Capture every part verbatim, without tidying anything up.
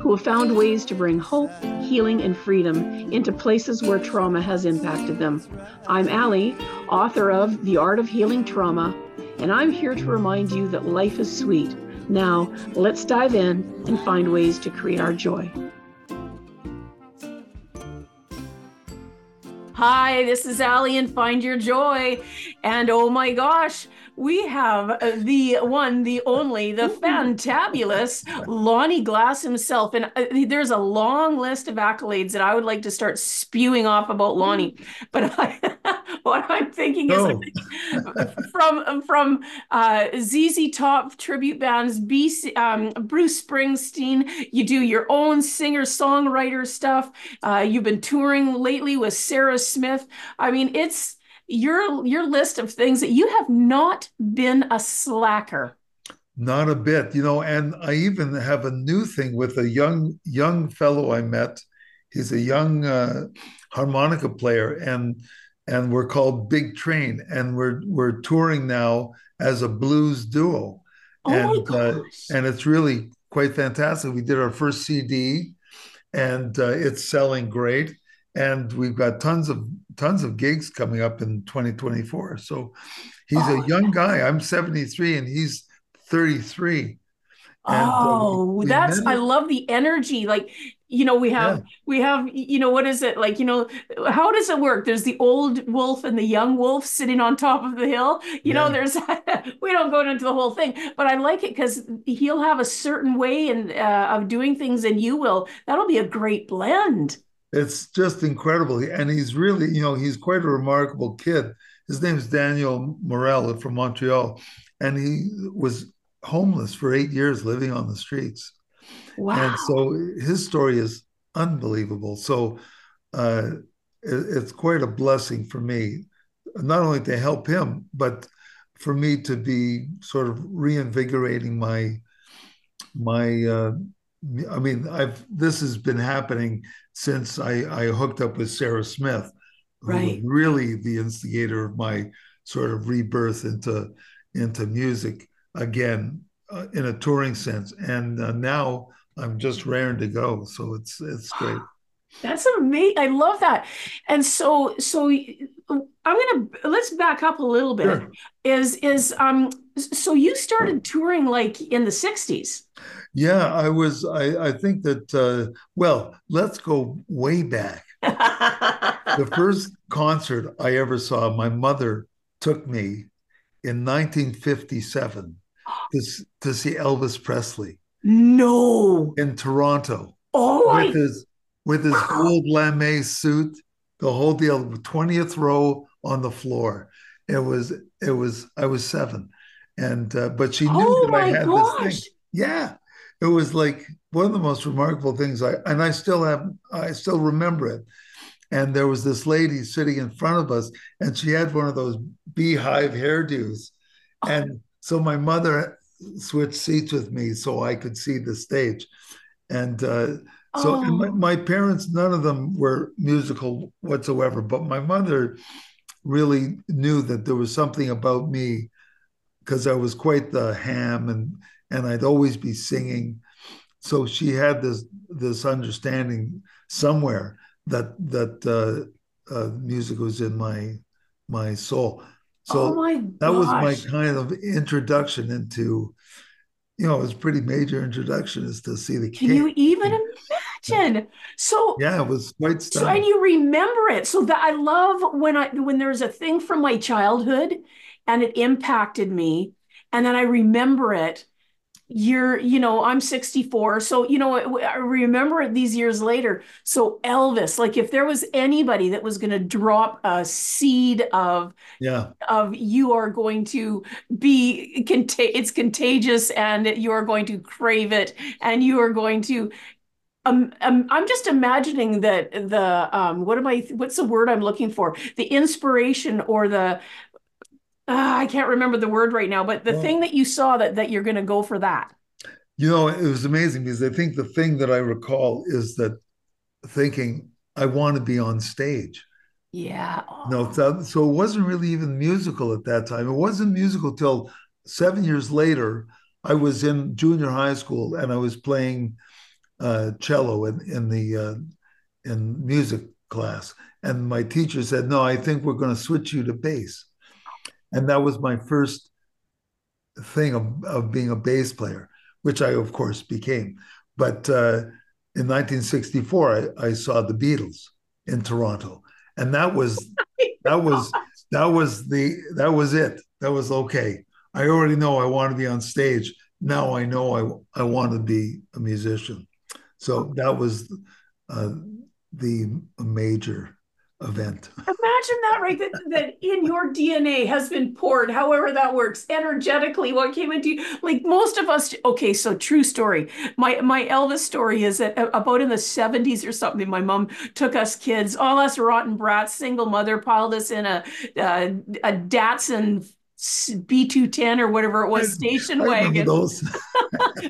who have found ways to bring hope, healing, and freedom into places where trauma has impacted them. I'm Allie, author of The Art of Healing Trauma, and I'm here to remind you that life is sweet. Now, let's dive in and find ways to create our joy. Hi, this is Allie and Find Your Joy. And oh my gosh, we have the one, the only, the fantabulous Lonnie Glass himself. And there's a long list of accolades that I would like to start spewing off about Lonnie. But I, what I'm thinking is oh. from from uh, Z Z Top tribute bands, B C, um, Bruce Springsteen, you do your own singer-songwriter stuff. Uh, you've been touring lately with Sarah Smith. I mean, it's your your list of things that you have not been a slacker. Not a bit, you know, and I even have a new thing with a young young fellow I met. He's a young uh, harmonica player, and and we're called Big Train, and we're we're touring now as a blues duo. Oh and, my gosh. Uh, and it's really quite fantastic. We did our first C D, and uh, it's selling great. And we've got tons of tons of gigs coming up in twenty twenty-four. So he's oh, a young guy. I'm seventy-three and he's thirty-three. And, oh, uh, that's I love the energy. Like, you know, we have yeah. we have, you know, what is it like, you know, how does it work? There's the old wolf and the young wolf sitting on top of the hill. You yeah. know, there's we don't go into the whole thing, but I like it because he'll have a certain way and uh, of doing things, and you will. That'll be a great blend. It's just incredible. And he's really, you know, he's quite a remarkable kid. His name's Daniel Morel from Montreal. And he was homeless for eight years living on the streets. Wow. And so his story is unbelievable. So uh, it, it's quite a blessing for me, not only to help him, but for me to be sort of reinvigorating my, my, uh, I mean, I've this has been happening since I, I hooked up with Sarah Smith, who right. was really the instigator of my sort of rebirth into into music again uh, in a touring sense. And uh, now I'm just raring to go, so it's it's great. That's amazing. I love that. And so so I'm gonna let's back up a little bit. Sure. Is is um so you started touring like in the sixties? Yeah, I was. I, I think that. Uh, well, let's go way back. The first concert I ever saw, my mother took me in nineteen fifty-seven to, to see Elvis Presley. No, in Toronto. Oh, with I... his with his old lamé suit, the whole deal. twentieth row on the floor. It was. It was. I was seven, and uh, but she knew oh that I had gosh. this thing. Yeah. It was like one of the most remarkable things. I and I still have, I still remember it. And there was this lady sitting in front of us, and she had one of those beehive hairdos. Oh. And so my mother switched seats with me so I could see the stage. And uh, so oh. and my, my parents, none of them were musical whatsoever, but my mother really knew that there was something about me because I was quite the ham and. And I'd always be singing. So she had this this understanding somewhere that that uh, uh, music was in my my soul. So oh my gosh. That was my kind of introduction into, you know, it was a pretty major introduction is to see the Can cake. You even imagine? So yeah, it was quite stunning. So and you remember it. So that I love when I when there's a thing from my childhood and it impacted me, and then I remember it. You're, you know, I'm sixty-four. So, you know, I remember it these years later. So Elvis, like if there was anybody that was going to drop a seed of, yeah. of you are going to be, it's contagious and you are going to crave it and you are going to, um, um, I'm just imagining that the, um, what am I, what's the word I'm looking for? The inspiration or the, uh, I can't remember the word right now, but the well, thing that you saw that that you're going to go for that. You know, it was amazing because I think the thing that I recall is that thinking I want to be on stage. Yeah. Oh. No, so, so it wasn't really even musical at that time. It wasn't musical till seven years later. I was in junior high school and I was playing uh, cello in in the uh, in music class, and my teacher said, "No, I think we're going to switch you to bass," and that was my first thing of, of being a bass player, which I of course became. But uh, in nineteen sixty-four, I, I saw the Beatles in Toronto, and that was that was that was the that was it. That was okay. I already know I want to be on stage. Now I know I, I want to be a musician. So that was uh, the major event. Imagine that, right? That, that in your D N A has been poured, however that works, energetically, what came into you. Like most of us, okay, so true story. My my Elvis story is that about in the seventies or something, my mom took us kids, all us rotten brats, single mother, piled us in a, a, a Datsun B two ten or whatever it was, station wagon.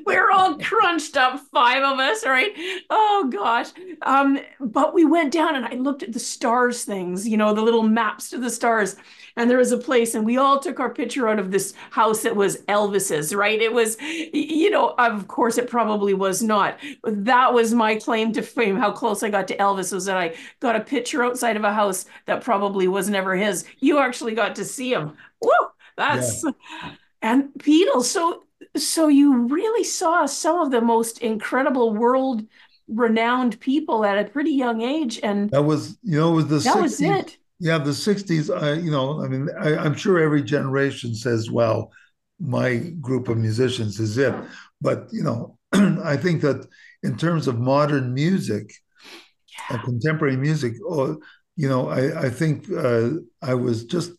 We were all crunched up, five of us, right? Oh gosh. Um, but we went down and I looked at the stars things, you know, the little maps to the stars. And there was a place and we all took our picture out of this house that was Elvis's, right? It was, you know, of course it probably was not. That was my claim to fame, how close I got to Elvis, was that I got a picture outside of a house that probably was never his. You actually got to see him. Woo! That's, yeah. And Beatles. So, so you really saw some of the most incredible world renowned people at a pretty young age. And that was, you know, it was the that sixties. Was it. Yeah. The sixties. I, you know, I mean, I, I'm sure every generation says, well, my group of musicians is it, but you know, I think that in terms of modern music, yeah. uh, contemporary music, oh, you know, I, I think uh, I was just,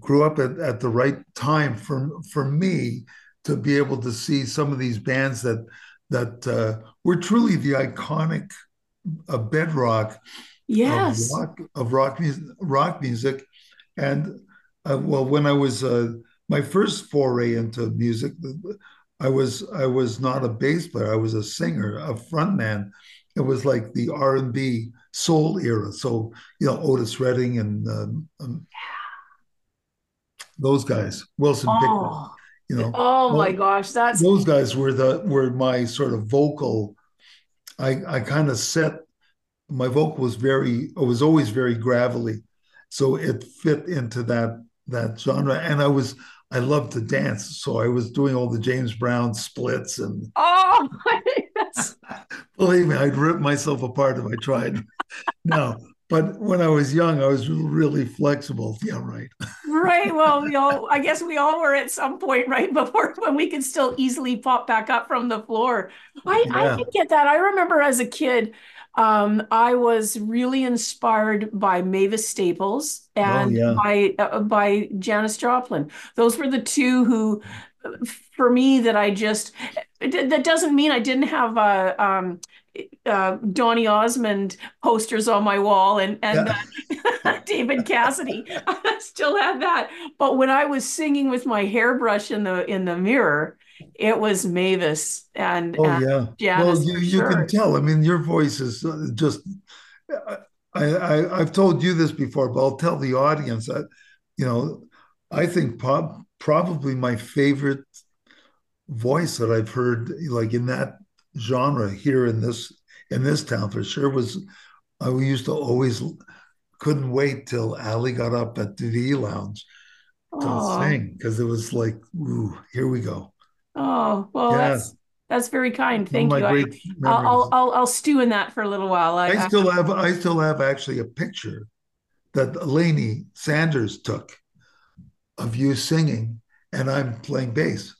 grew up at, at the right time for for me to be able to see some of these bands that that uh, were truly the iconic uh, bedrock, yes, of rock, of rock music. Rock music, and uh, well, when I was uh, my first foray into music, I was I was not a bass player. I was a singer, a frontman. It was like the R and B soul era. So you know, Otis Redding and. Um, um, Those guys, Wilson Pickett, you know. Oh my gosh, that's those guys were the were my sort of vocal. I I kind of set my vocal was very it was always very gravelly, so it fit into that that genre. And I was I loved to dance, so I was doing all the James Brown splits and oh, that's... believe me, I'd rip myself apart if I tried. No. But when I was young, I was really flexible. Yeah, right. Right. Well, we all, I guess we all were at some point, right, before when we could still easily pop back up from the floor. I, yeah. I can get that. I remember as a kid, um, I was really inspired by Mavis Staples and oh, yeah. by, uh, by Janis Joplin. Those were the two who, for me, that I just, that doesn't mean I didn't have a, um, Uh, Donny Osmond posters on my wall and, and uh, David Cassidy. I still had that. But when I was singing with my hairbrush in the in the mirror, it was Mavis and oh yeah. And Janice, well, you, you sure. can tell. I mean, your voice is just. I, I I've told you this before, but I'll tell the audience. I, you know, I think pop, probably my favorite voice that I've heard, like in that genre here in this in this town for sure was I used to always couldn't wait till Ali got up at the V Lounge to oh. sing because it was like ooh here we go. Oh well yeah. that's that's very kind. Thank you. I, I'll, I'll I'll I'll stew in that for a little while. I, I still I, have I still have actually a picture that Lainey Sanders took of you singing and I'm playing bass.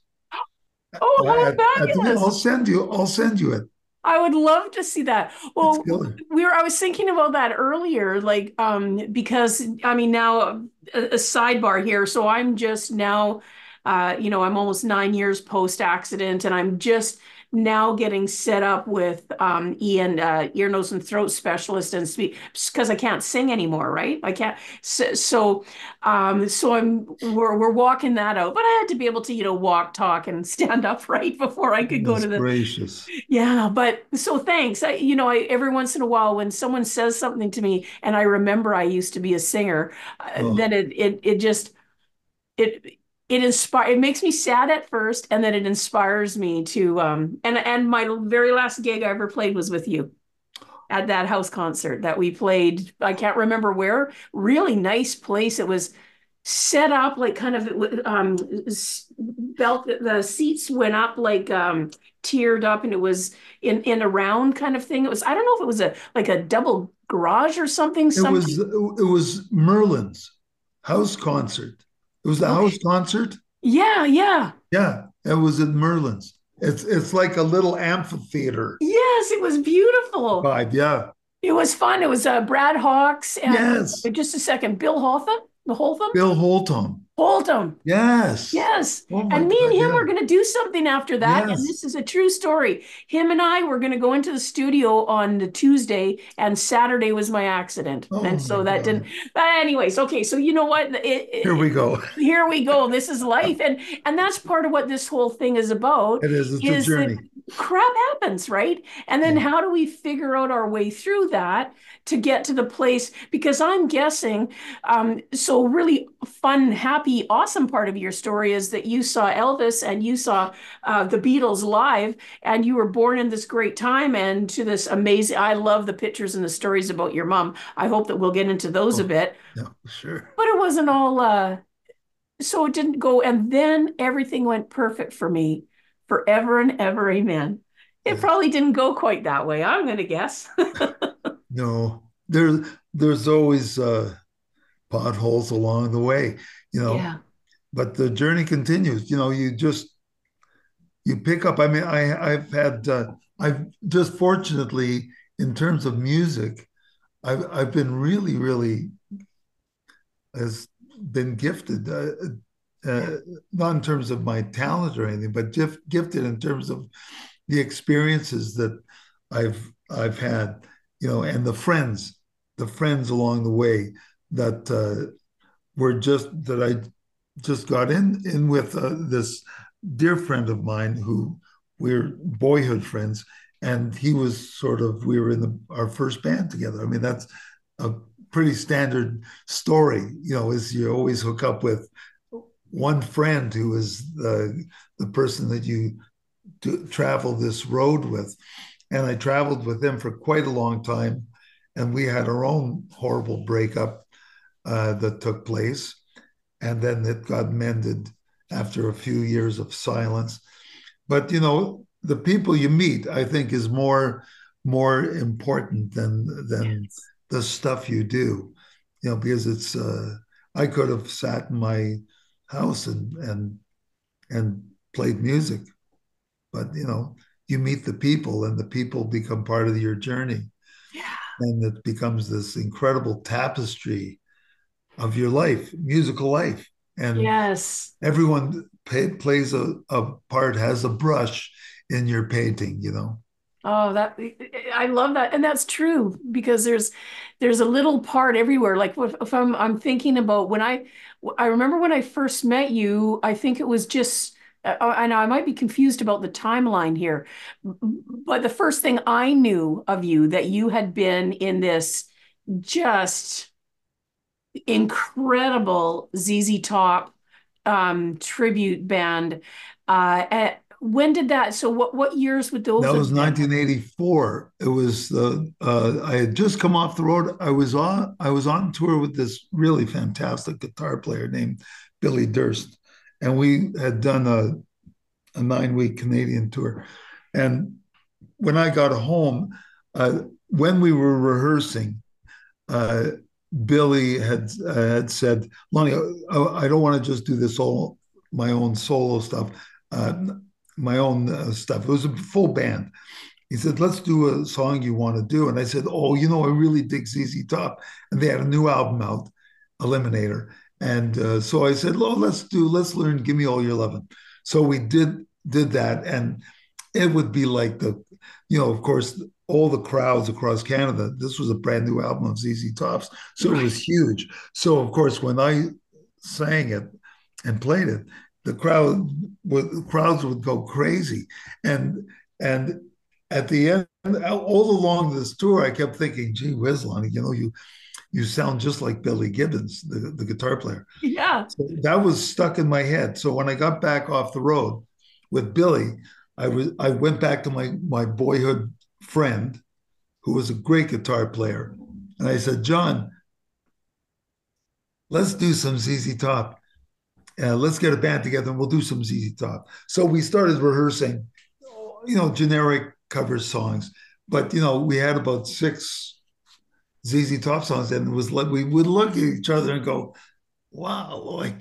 Oh, how fabulous! I'll send you. I'll send you it. I would love to see that. Well, we were. I was thinking about that earlier, like um, because I mean, now a, a sidebar here. So I'm just now, uh, you know, I'm almost nine years post accident, and I'm just now getting set up with um, Ian, uh, ear, nose, and throat specialist, and speak, because I can't sing anymore, right? I can't. So, so, um, so I'm we're we're walking that out. But I had to be able to, you know, walk, talk, and stand upright before I could go That's to the. Gracious. Yeah, but so thanks. I, you know, I, every once in a while when someone says something to me, and I remember I used to be a singer, oh. then it it it just it. It inspire. It makes me sad at first, and then it inspires me to. Um, and and my very last gig I ever played was with you, at that house concert that we played. I can't remember where. Really nice place. It was set up like kind of um, belt. The seats went up like um, tiered up, and it was in in a round kind of thing. It was. I don't know if it was a like a double garage or something. It something. was. It was Merlin's house concert. It was the okay. house concert. Yeah, yeah, yeah. It was at Merlin's. It's it's like a little amphitheater. Yes, it was beautiful. Vibe, yeah. It was fun. It was uh, Brad Hawkes and yes. just a second, Bill Holtham, the Holtham. Bill Holtham. Holtham. Yes. Yes. Oh and me God, and him yeah. were going to do something after that. Yes. And this is a true story. Him and I were going to go into the studio on the Tuesday, and Saturday was my accident. Oh and so that God. didn't. But anyways, okay. So you know what? It, it, here we go. Here we go. This is life. And and that's part of what this whole thing is about. It is. It's is a journey. Crap happens, right? And then yeah. how do we figure out our way through that to get to the place? Because I'm guessing, um, so really fun, happy, awesome part of your story is that you saw Elvis and you saw uh, the Beatles live, and you were born in this great time and to this amazing, I love the pictures and the stories about your mom. I hope that we'll get into those oh, a bit. Yeah, sure. But it wasn't all, uh, so it didn't go. And then everything went perfect for me. Forever and ever, amen. It yeah. probably didn't go quite that way, I'm going to guess. No, there, there's always uh, potholes along the way, you know. Yeah. But the journey continues. You know, you just, you pick up. I mean, I, I've had, uh, I've just fortunately, in terms of music, I've, I've been really, really, has been gifted. Uh, Uh, not in terms of my talent or anything, but gift, gifted in terms of the experiences that I've I've had, you know, and the friends, the friends along the way that uh, were just that I just got in in with uh, this dear friend of mine who we're boyhood friends, and he was sort of we were in the, our first band together. I mean, that's a pretty standard story, you know, is you always hook up with one friend who is the the person that you do, travel this road with, and I traveled with him for quite a long time, and we had our own horrible breakup uh, that took place, and then it got mended after a few years of silence. But you know, the people you meet, I think, is more more important than than yes. the stuff you do, you know, because it's uh, I could have sat in my house and and and played music, but you know, you meet the people, and the people become part of your journey, yeah. and it becomes this incredible tapestry of your life, musical life. And yes, everyone pay, plays a, a part, has a brush in your painting, you know. Oh, that I love that, and that's true, because there's there's a little part everywhere. Like if I'm I'm thinking about when I I remember when I first met you, I think it was just I know I might be confused about the timeline here, but the first thing I knew of you that you had been in this just incredible Z Z Top um, tribute band uh, at. When did that? So what, what years would those? That was nineteen eighty-four. It was the uh, I had just come off the road. I was on I was on tour with this really fantastic guitar player named Billy Durst, and we had done a a nine week Canadian tour. And when I got home, uh, when we were rehearsing, uh, Billy had uh, had said, "Lonnie, I, I don't want to just do this all my own solo stuff." Uh, my own uh, stuff. It was a full band. He said, let's do a song you want to do. And I said, oh, you know, I really dig Z Z Top. And they had a new album out, Eliminator. And uh, so I said, oh, let's do, let's learn Give Me All Your Loving. So we did did that. And it would be like the, you know, of course, all the crowds across Canada. This was a brand new album of Z Z Top's, so it was huge. So, of course, when I sang it and played it, the crowd would, crowds would go crazy. And and at the end, all along this tour, I kept thinking, gee whiz, Lonnie, you know, you you sound just like Billy Gibbons, the, the guitar player. Yeah. So that was stuck in my head. So when I got back off the road with Billy, I was I went back to my, my boyhood friend, who was a great guitar player. And I said, John, let's do some Z Z Top. Uh, let's get a band together and we'll do some Z Z Top. So we started rehearsing, you know, generic cover songs. But, you know, we had about six Z Z Top songs, and it was like we would look at each other and go, wow, like,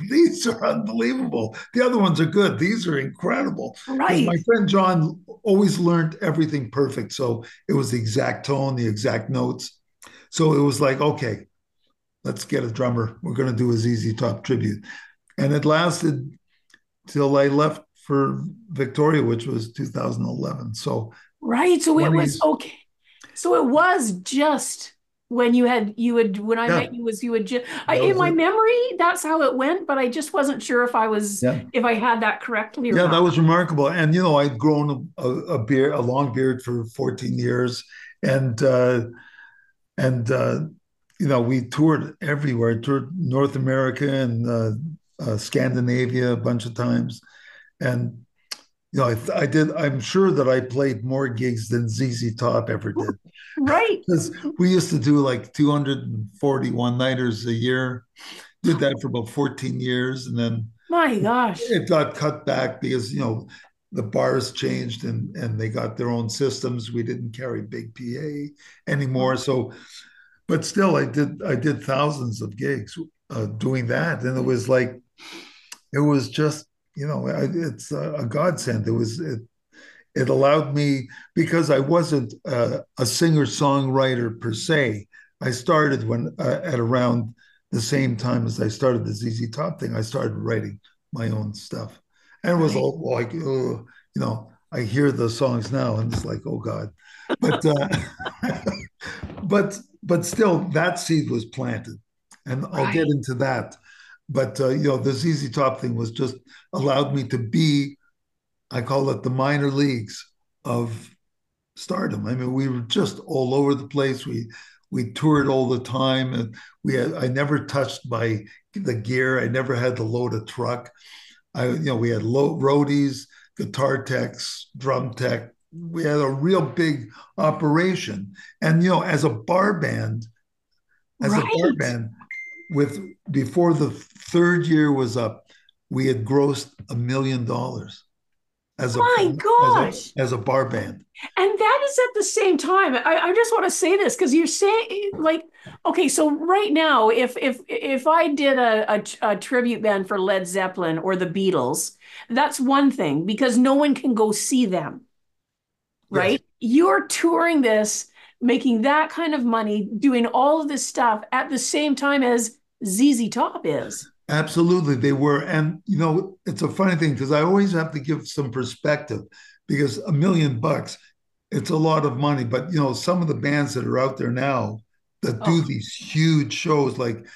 these are unbelievable. The other ones are good. These are incredible. Right. My friend John always learned everything perfect. So it was the exact tone, the exact notes. So it was like, okay, let's get a drummer. We're going to do a Z Z Top tribute. And it lasted till I left for Victoria, which was two thousand eleven. So right. So it was okay. So it was just when you had, you would, when I yeah. met you was, you would just, I, in my it. memory, that's how it went, but I just wasn't sure if I was, yeah. if I had that correctly or Yeah, not. That was remarkable. And, you know, I'd grown a, a beard, a long beard for fourteen years. And, uh, and uh, you know, we toured everywhere. I toured North America and uh, uh, Scandinavia a bunch of times. And, you know, I, I did, I'm sure that I played more gigs than Z Z Top ever did. Right. Because we used to do like two hundred forty one-nighters a year. Did that for about fourteen years. And then my gosh, it got cut back because, you know, the bars changed and, and they got their own systems. We didn't carry big P A anymore. So, but still I did, I did thousands of gigs uh, doing that. And it was like, it was just, you know, I, it's a, a godsend. It was, it, It allowed me, because I wasn't uh, a singer-songwriter per se. I started when uh, at around the same time as I started the Z Z Top thing. I started writing my own stuff, and it was all like, oh, you know, I hear the songs now, and it's like, oh God, but uh, but but still, that seed was planted, and I'll right. get into that. But uh, you know, the Z Z Top thing was just allowed me to be. I call it the minor leagues of stardom. I mean, we were just all over the place. We we toured all the time, and we had, I never touched my the gear. I never had to load a truck. I you know we had low, roadies, guitar techs, drum tech. We had a real big operation, and you know, as a bar band, as right. a bar band, with before the third year was up, we had grossed a million dollars. As a, My gosh! As a, as a bar band, and that is at the same time. I, I just want to say this because you're saying like, okay, so right now, if if if I did a, a a tribute band for Led Zeppelin or the Beatles, that's one thing because no one can go see them, right? Yes. You're touring this, making that kind of money, doing all of this stuff at the same time as Z Z Top is. Absolutely, they were. And, you know, it's a funny thing because I always have to give some perspective because a million bucks, it's a lot of money. But, you know, some of the bands that are out there now that oh. do these huge shows like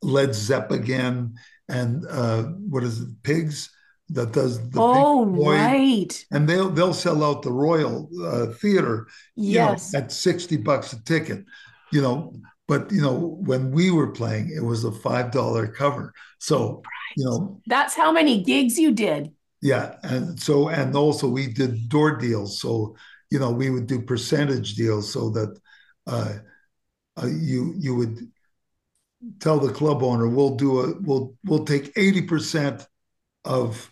Led Zeppelin again and uh, what is it, Pigs that does the oh, Pink Floyd. Right. And they'll, they'll sell out the Royal uh, Theater yes. you know, at sixty bucks a ticket, you know. But, you know, when we were playing, it was a five dollar cover. So, you know. That's how many gigs you did. Yeah. And so, and also we did door deals. So, you know, we would do percentage deals so that uh, uh, you you would tell the club owner, we'll do a, we'll, we'll take eighty percent of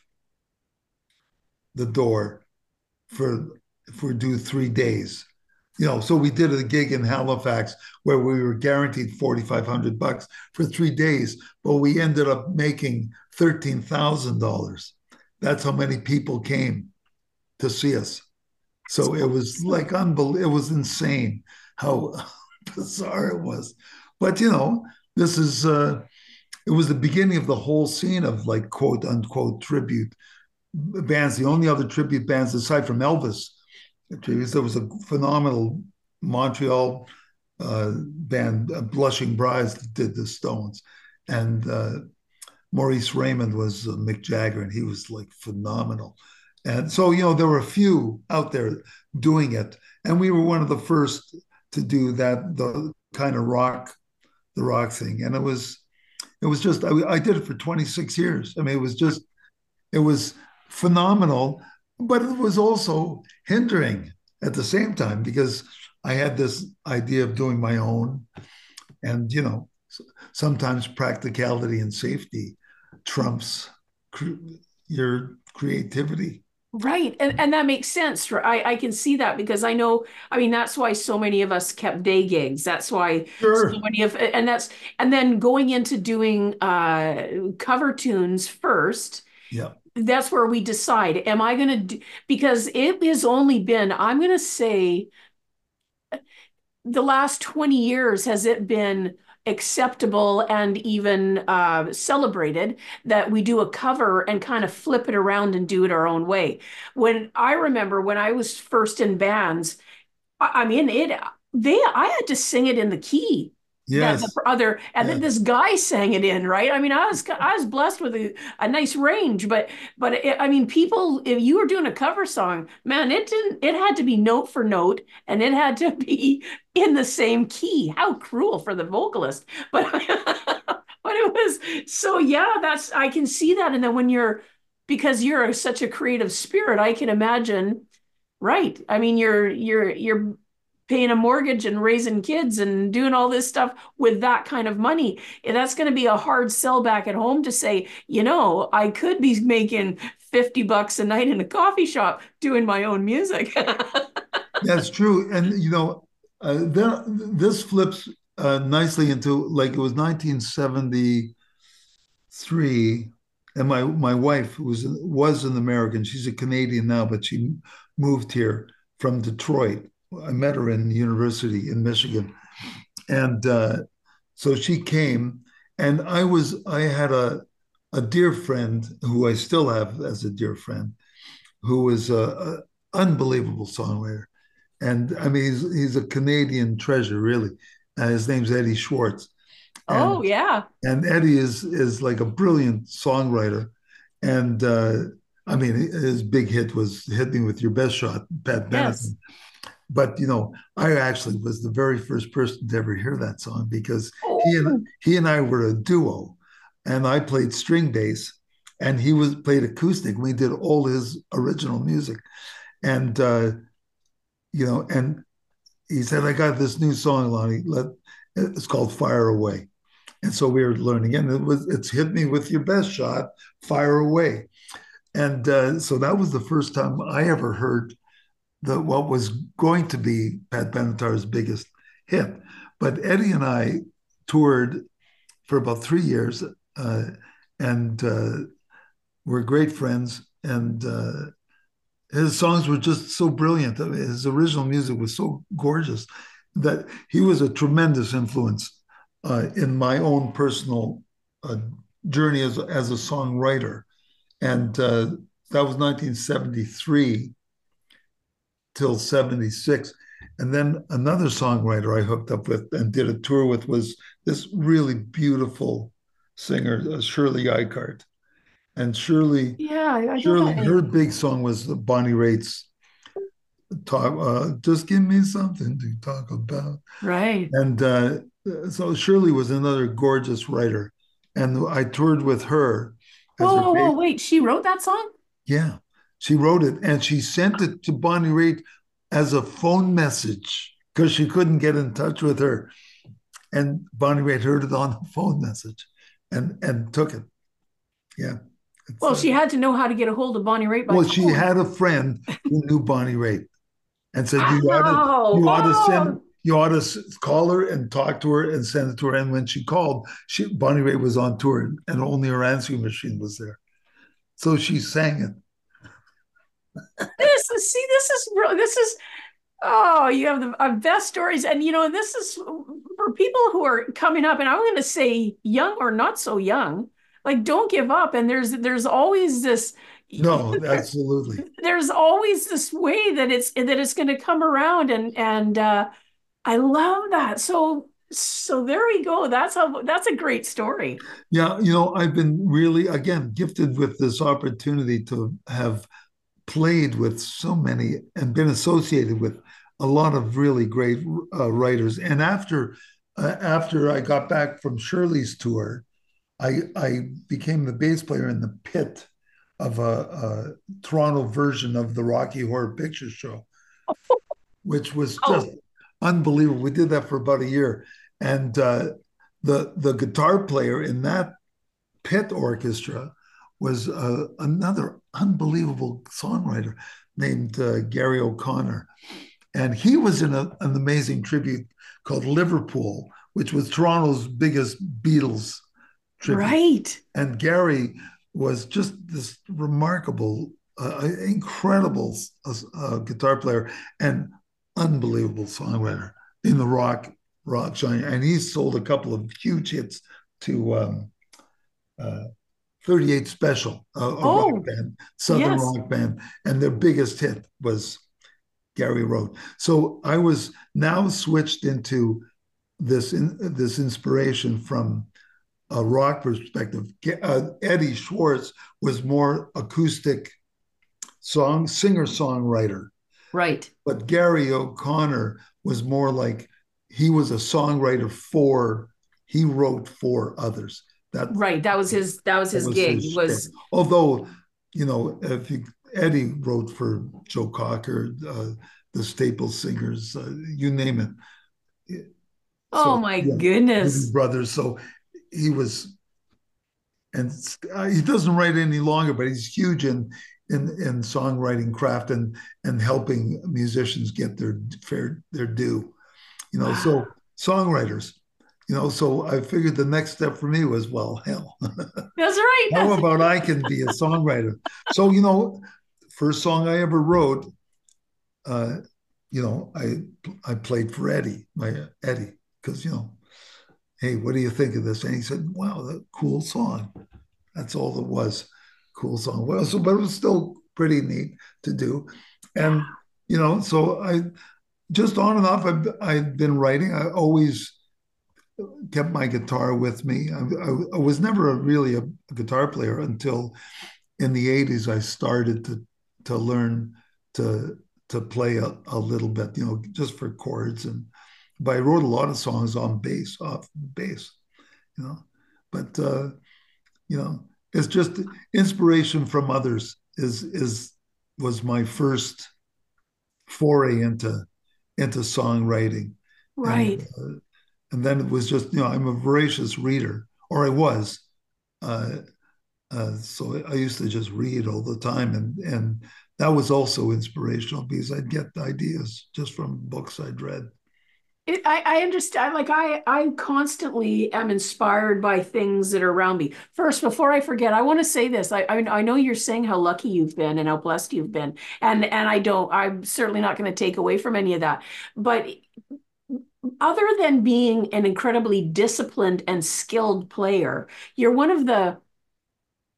the door for, if we do three days. You know, so we did a gig in Halifax where we were guaranteed forty-five hundred bucks for three days, but we ended up making thirteen thousand dollars. That's how many people came to see us. So it was like unbelievable. It was insane how bizarre it was. But, you know, this is, uh, it was the beginning of the whole scene of like, quote unquote, tribute bands, the only other tribute bands aside from Elvis, there was a phenomenal Montreal uh, band, uh, Blushing Brides, did the Stones. And uh, Maurice Raymond was uh, Mick Jagger, and he was like phenomenal. And so, you know, there were a few out there doing it. And we were one of the first to do that, the kind of rock, the rock thing. And it was, it was just, I, I did it for twenty-six years. I mean, it was just, it was phenomenal, but it was also hindering at the same time, because I had this idea of doing my own. And, you know, sometimes practicality and safety trumps cr- your creativity. Right. And and that makes sense. For, I, I can see that, because I know, I mean, that's why so many of us kept day gigs. That's why sure. so many of, and that's, and then going into doing uh, cover tunes first. Yeah. That's where we decide, am I going to do, because it has only been, I'm going to say the last twenty years has it been acceptable and even uh, celebrated that we do a cover and kind of flip it around and do it our own way. When I remember when I was first in bands, I, I mean, it, they, I had to sing it in the key. Yes. The other, and yeah. then this guy sang it in, right? I mean, I was, I was blessed with a, a nice range, but, but it, I mean, people, if you were doing a cover song, man, it didn't, it had to be note for note, and it had to be in the same key. How cruel for the vocalist, but, but it was, so yeah, that's, I can see that. And then when you're, because you're such a creative spirit, I can imagine, right? I mean, you're, you're, you're, paying a mortgage and raising kids and doing all this stuff with that kind of money. And that's going to be a hard sell back at home to say, you know, I could be making fifty bucks a night in a coffee shop doing my own music. That's true. And, you know, uh, there, this flips uh, nicely into, like, it was nineteen seventy-three. And my, my wife was, was an American. She's a Canadian now, but she moved here from Detroit. I met her in university in Michigan. And uh, so she came, and I was, I had a, a dear friend who I still have as a dear friend, who was an unbelievable songwriter. And I mean, he's, he's a Canadian treasure, really. Uh, his name's Eddie Schwartz. And, oh, yeah. And Eddie is, is like a brilliant songwriter. And uh, I mean, his big hit was Hit Me With Your Best Shot, Pat Benetton. Yes. But, you know, I actually was the very first person to ever hear that song, because he and, he and I were a duo, and I played string bass and he was played acoustic. We did all his original music. And, uh, you know, and he said, I got this new song, Lonnie. Let, it's called Fire Away. And so we were learning it, and it was, it's Hit Me With Your Best Shot, Fire Away. And uh, so that was the first time I ever heard The, what was going to be Pat Benatar's biggest hit. But Eddie and I toured for about three years uh, and uh, we're great friends. And uh, his songs were just so brilliant. I mean, his original music was so gorgeous that he was a tremendous influence uh, in my own personal uh, journey as, as a songwriter. And uh, that was nineteen seventy-three. Till seventy-six. And then another songwriter I hooked up with and did a tour with was this really beautiful singer, Shirley Eichardt. And Shirley, yeah, I Shirley, her big song was Bonnie Raitt's talk, uh, Just Give Me Something to Talk About. Right. And uh, so Shirley was another gorgeous writer. And I toured with her. Whoa, her whoa, whoa, wait, she wrote that song? Yeah. She wrote it, and she sent it to Bonnie Raitt as a phone message because she couldn't get in touch with her. And Bonnie Raitt heard it on a phone message and, and took it. Yeah. It's, well, uh, she had to know how to get a hold of Bonnie Raitt. By well, phone. She had a friend who knew Bonnie Raitt and said, you ought to, you oh. ought to send, you ought to call her and talk to her and send it to her. And when she called, she, Bonnie Raitt was on tour, and only her answering machine was there. So she sang it. This is see this is this is oh you have the uh, best stories. And you know, this is for people who are coming up, and I'm going to say young or not so young, like, don't give up. And there's there's always this No, absolutely. There's always this way that it's that it's going to come around, and and uh, I love that. So so there we go. That's how. That's a great story. Yeah, you know, I've been really again gifted with this opportunity to have played with so many and been associated with a lot of really great uh, writers. And after uh, after I got back from Shirley's tour, I I became the bass player in the pit of a, a Toronto version of the Rocky Horror Picture Show, which was just oh. unbelievable. We did that for about a year. And uh, the, the guitar player in that pit orchestra was uh, another unbelievable songwriter named uh, Gary O'Connor. And he was in a, an amazing tribute called Liverpool, which was Toronto's biggest Beatles tribute. Right. And Gary was just this remarkable, uh, incredible uh, guitar player and unbelievable songwriter in the rock rock genre. And he sold a couple of huge hits to um, uh, thirty-eight Special, a, a oh, rock band, Southern yes. rock band. And their biggest hit was Gary wrote. So I was now switched into this, in, this inspiration from a rock perspective. Uh, Eddie Schwartz was more acoustic song, singer-songwriter. Right. But Gary O'Connor was more like, he was a songwriter for, he wrote for others. That, right, that was his That was his that was gig. His was thing. Although, you know, if you, Eddie wrote for Joe Cocker, uh, the Staples Singers, uh, you name it. Oh so, my yeah, goodness. Brothers, so... He was, and he doesn't write any longer, but he's huge in in, in songwriting craft and and helping musicians get their fair their due, you know. Wow. So songwriters, you know. So I figured the next step for me was, well, hell, that's right. How about I can be a songwriter? So you know, first song I ever wrote, uh, you know, I I played for Eddie, my Eddie, because you know. Hey, what do you think of this? And he said, wow, that cool song. That's all it was, cool song. Well, so, but it was still pretty neat to do. And, you know, so I just on and off, I've, I've been writing. I always kept my guitar with me. I, I, I was never a, really a, a guitar player until in the eighties, I started to to learn to, to play a, a little bit, you know, just for chords and, but I wrote a lot of songs on bass, off bass, you know. But uh, you know, it's just inspiration from others is is was my first foray into into songwriting. Right. And, uh, and then it was just, you know, I'm a voracious reader, or I was. Uh, uh, so I used to just read all the time, and and that was also inspirational because I'd get ideas just from books I'd read. It, I, I understand. Like I, I constantly am inspired by things that are around me. First, before I forget, I want to say this. I, I, I know you're saying how lucky you've been and how blessed you've been, and and I don't. I'm certainly not going to take away from any of that. But other than being an incredibly disciplined and skilled player, you're one of the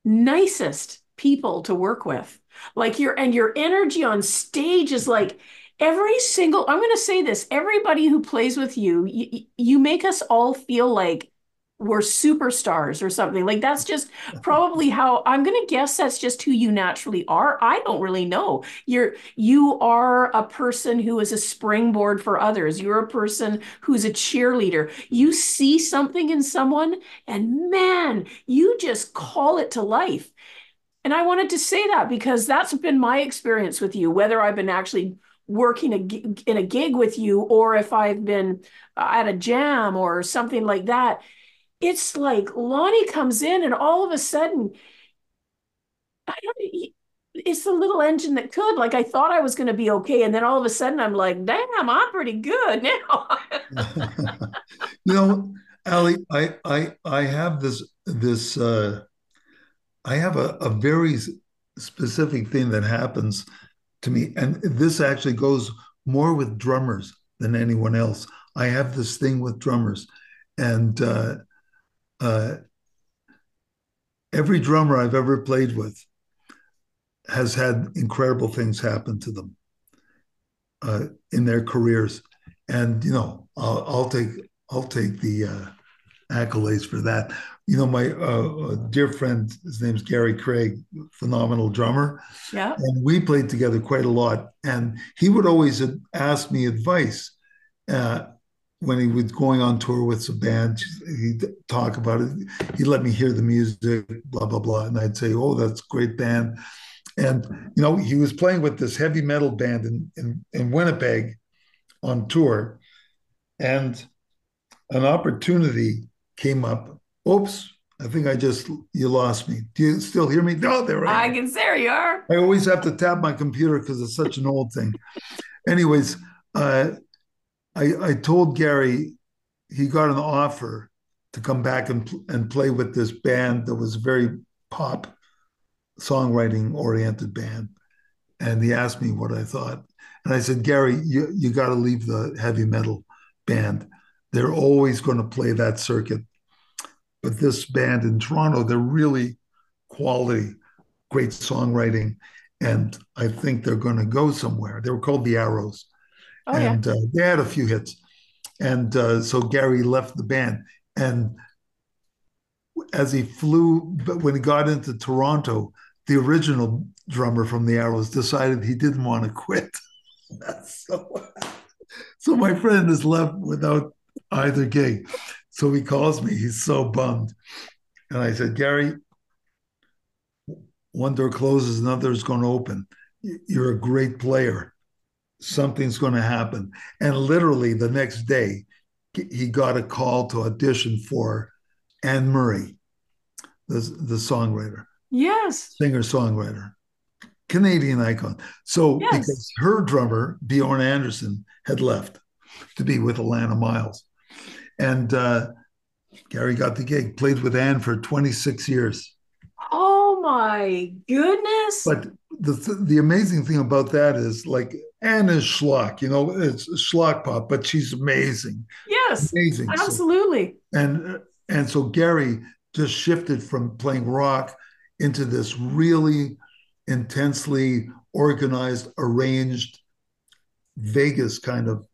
nicest people to work with. Like your and your energy on stage is like. Every single, I'm going to say this, everybody who plays with you, you, you make us all feel like we're superstars or something. Like that's just probably how, I'm going to guess that's just who you naturally are. I don't really know. You're, you are a person who is a springboard for others. You're a person who's a cheerleader. You see something in someone and man, you just call it to life. And I wanted to say that because that's been my experience with you, whether I've been actually working a, in a gig with you, or if I've been at a jam or something like that, it's like Lonnie comes in and all of a sudden, I don't, it's the little engine that could, like I thought I was going to be okay. And then all of a sudden I'm like, damn, I'm pretty good now. You know, Ali, I, I, I have this, this, uh, I have a, a very specific thing that happens to me, and this actually goes more with drummers than anyone else. I have this thing with drummers, and uh, uh, every drummer I've ever played with, has had incredible things happen to them uh, in their careers. And, you know, I'll, I'll take I'll take the uh, accolades for that. You know, my uh, dear friend, his name's Gary Craig, phenomenal drummer. Yeah. And we played together quite a lot. And he would always ask me advice uh, when he was going on tour with some band. He'd talk about it. He'd let me hear the music, blah, blah, blah. And I'd say, oh, that's a great band. And, you know, he was playing with this heavy metal band in, in, in Winnipeg on tour. And an opportunity came up. Oops, I think I just, you lost me. Do you still hear me? No, there I am. I can see you are. I always have to tap my computer because it's such an old thing. Anyways, uh, I, I told Gary, he got an offer to come back and, and play with this band that was a very pop, songwriting-oriented band. And he asked me what I thought. And I said, Gary, you, you got to leave the heavy metal band. They're always going to play that circuit. But this band in Toronto, they're really quality, great songwriting. And I think they're going to go somewhere. They were called The Arrows. Oh, and yeah. uh, they had a few hits. And uh, so Gary left the band. And as he flew, but when he got into Toronto, the original drummer from The Arrows decided he didn't want to quit. so, so my friend is left without either gig. So he calls me. He's so bummed. And I said, Gary, one door closes, another is going to open. You're a great player. Something's going to happen. And literally the next day, he got a call to audition for Anne Murray, the, the songwriter. Yes. Singer-songwriter. Canadian icon. So yes. Because her drummer, Bjorn Anderson, had left to be with Alana Miles. And uh, Gary got the gig, played with Anne for twenty-six years. Oh, my goodness. But the th the amazing thing about that is, like, Anne is schlock, you know, it's schlock pop, but she's amazing. Yes, amazing. Absolutely. So, and and so Gary just shifted from playing rock into this really intensely organized, arranged Vegas kind of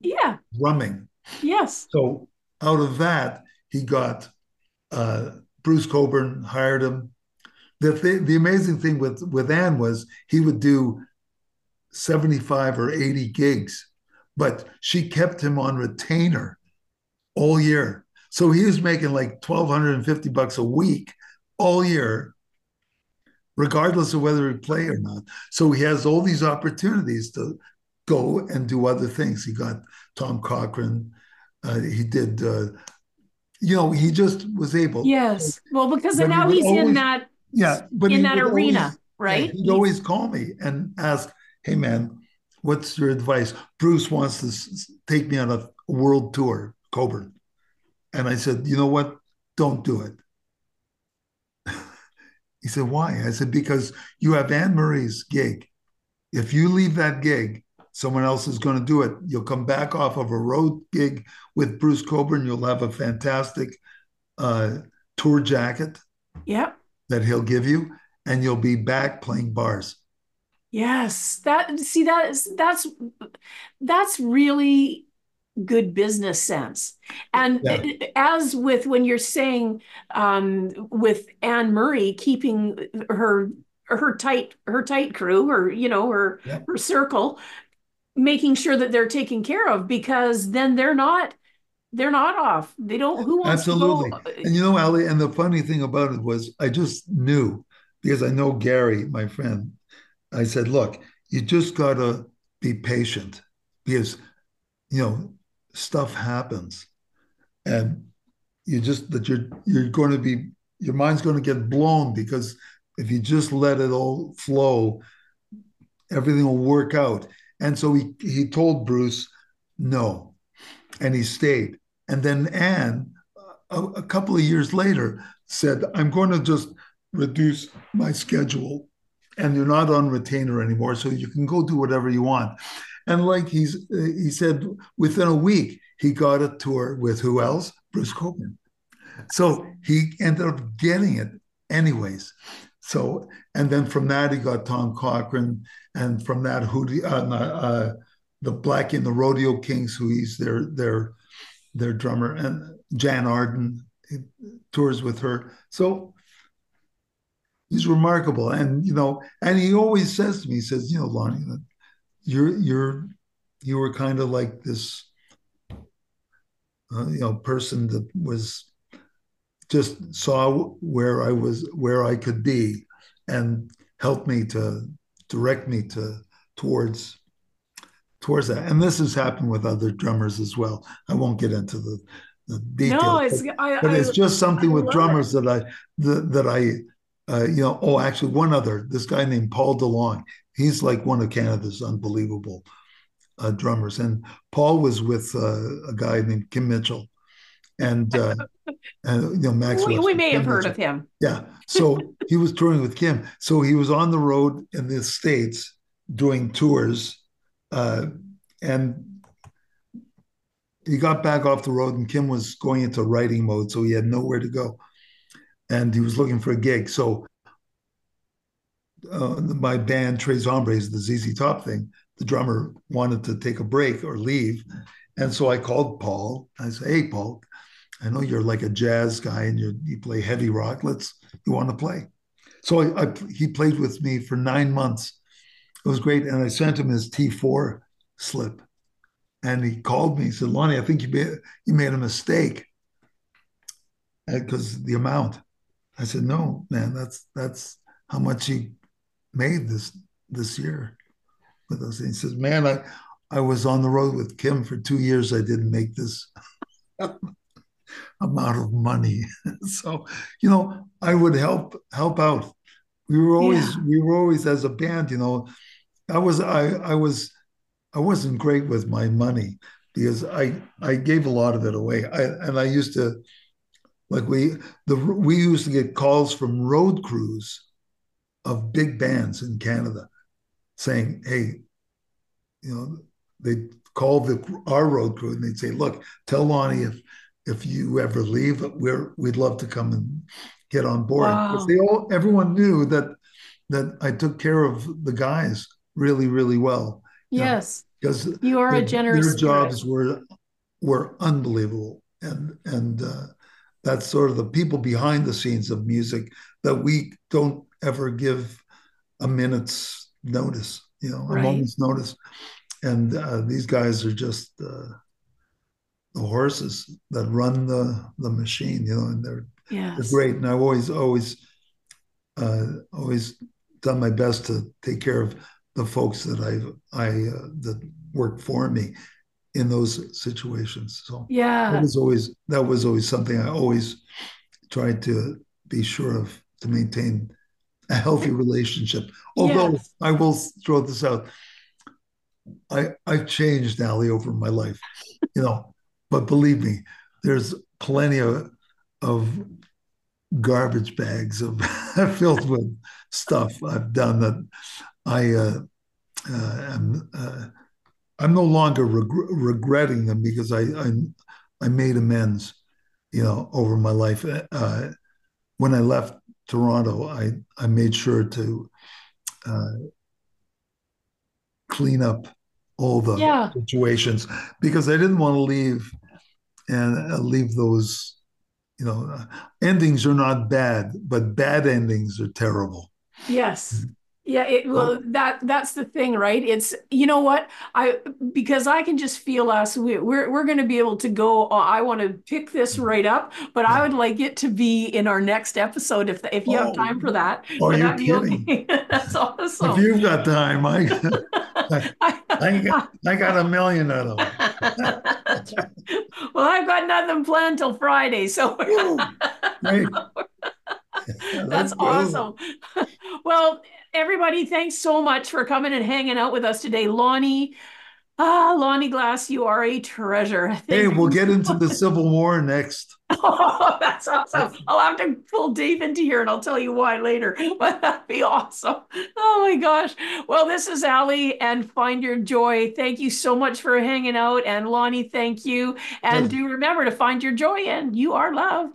yeah drumming. Yes. So out of that, he got uh, Bruce Cockburn, hired him. The, th the amazing thing with, with Anne was he would do seventy-five or eighty gigs, but she kept him on retainer all year. So he was making like twelve fifty bucks a week all year, regardless of whether he play or not. So he has all these opportunities to go and do other things. He got Tom Cochran. Uh, he did, uh, you know, he just was able. Yes. Well, because but now he he's always, in that, yeah, but in that arena, always, right? Yeah, he'd he's... always call me and ask, hey, man, what's your advice? Bruce wants to take me on a world tour, Coburn. And I said, you know what? Don't do it. He said, why? I said, because you have Anne Murray's gig. If you leave that gig, someone else is going to do it. You'll come back off of a road gig with Bruce Cockburn. You'll have a fantastic uh, tour jacket yep. that he'll give you, and you'll be back playing bars. Yes. That, see, that is, that's, that's really good business sense. And yeah. as with when you're saying um, with Anne Murray, keeping her, her tight, her tight crew or, you know, her, yeah. her circle, making sure that they're taken care of, because then they're not, they're not off. They don't, who wants Absolutely. To go? And you know, Ali, and the funny thing about it was I just knew, because I know Gary, my friend, I said, look, you just got to be patient because, you know, stuff happens and you just, that you're, you're going to be, your mind's going to get blown, because if you just let it all flow, everything will work out. And so he, he told Bruce no, and he stayed. And then Anne, a, a couple of years later, said, I'm going to just reduce my schedule, and you're not on retainer anymore, so you can go do whatever you want. And like he's, he said, within a week, he got a tour with who else? Bruce Cockburn. So he ended up getting it anyways. So, and then from that, he got Tom Cochran. And from that, Hootie, uh, uh, the Blackie and the Rodeo Kings, who he's their, their, their drummer. And Jan Arden, he tours with her. So he's remarkable. And, you know, and he always says to me, he says, you know, Lonnie, you're, you're, you were kind of like this, uh, you know, person that was, just saw where I was, where I could be, and helped me to direct me to towards towards that. And this has happened with other drummers as well. I won't get into the, the details, no, it's, but, I, but it's just something I with drummers it. that I that, that I uh, you know. Oh, actually, one other this guy named Paul DeLong. He's like one of Canada's unbelievable uh, drummers. And Paul was with uh, a guy named Kim Mitchell, and. Uh, And you know, Max we, we may have heard of him. Yeah. So he was touring with Kim. So he was on the road in the States doing tours. Uh, and he got back off the road, and Kim was going into writing mode. So he had nowhere to go. And he was looking for a gig. So uh, my band, Tres Hombres, the Z Z Top thing, the drummer wanted to take a break or leave. And so I called Paul. I said, hey, Paul. I know you're like a jazz guy and you you play heavy rock. Let's, you want to play? So I, I, he played with me for nine months. It was great. And I sent him his T four slip. And he called me. He said, Lonnie, I think you made, you made a mistake because the amount. I said, no, man, that's that's how much he made this this year with us. And he says, man, I, I was on the road with Kim for two years. I didn't make this amount of money. So, you know, I would help help out. We were always yeah. we were always as a band, you know, I was I I was I wasn't great with my money because I I gave a lot of it away. I and I used to like we the we used to get calls from road crews of big bands in Canada saying, "Hey, you know, they'd call the our road crew and they'd say, "Look, tell Lonnie if If you ever leave, we're, we'd love to come and get on board." Wow. They all, everyone knew that that I took care of the guys really, really well. Yes, because you are a generous. Their jobs were were unbelievable, and and uh, that's sort of the people behind the scenes of music that we don't ever give a minute's notice, you know, right. a moment's notice. And uh, these guys are just. Uh, The horses that run the the machine, you know, and they're, yes. they're great. And I've always, always, uh, always done my best to take care of the folks that I've I uh, that work for me in those situations. So yeah, that was always that was always something I always tried to be sure of to maintain a healthy relationship. Although yes. I will throw this out, I I've changed, Allie, over my life, you know. But believe me, there's plenty of, of garbage bags of filled with stuff I've done that I uh, uh, am. Uh, I'm no longer reg- regretting them because I, I I made amends, you know, over my life. Uh, when I left Toronto, I I made sure to uh, clean up all the yeah. situations because I didn't want to leave. And uh, leave those, you know, uh, endings are not bad, but bad endings are terrible. Yes. Yeah. It, well, that that's the thing, right? It's, you know what, I, because I can just feel us, we, we're, we're going to be able to go, oh, I want to pick this right up, but yeah. I would like it to be in our next episode if if you oh. have time for that. Oh, you're kidding. Okay? That's awesome. If you've got time, I, I, I, I, got, I got a million out of them. Well, I've got nothing planned till Friday, so Ooh, great. That's awesome. Well, everybody, thanks so much for coming and hanging out with us today, Lonnie. Ah, Lonnie Glass, you are a treasure. Hey, we'll get into the Civil War next. Oh, that's awesome. I'll have to pull Dave into here and I'll tell you why later, but that'd be awesome. Oh my gosh. Well, this is Allie and Find Your Joy. Thank you so much for hanging out. And Lonnie, thank you. And yes. do remember to find your joy and you are loved.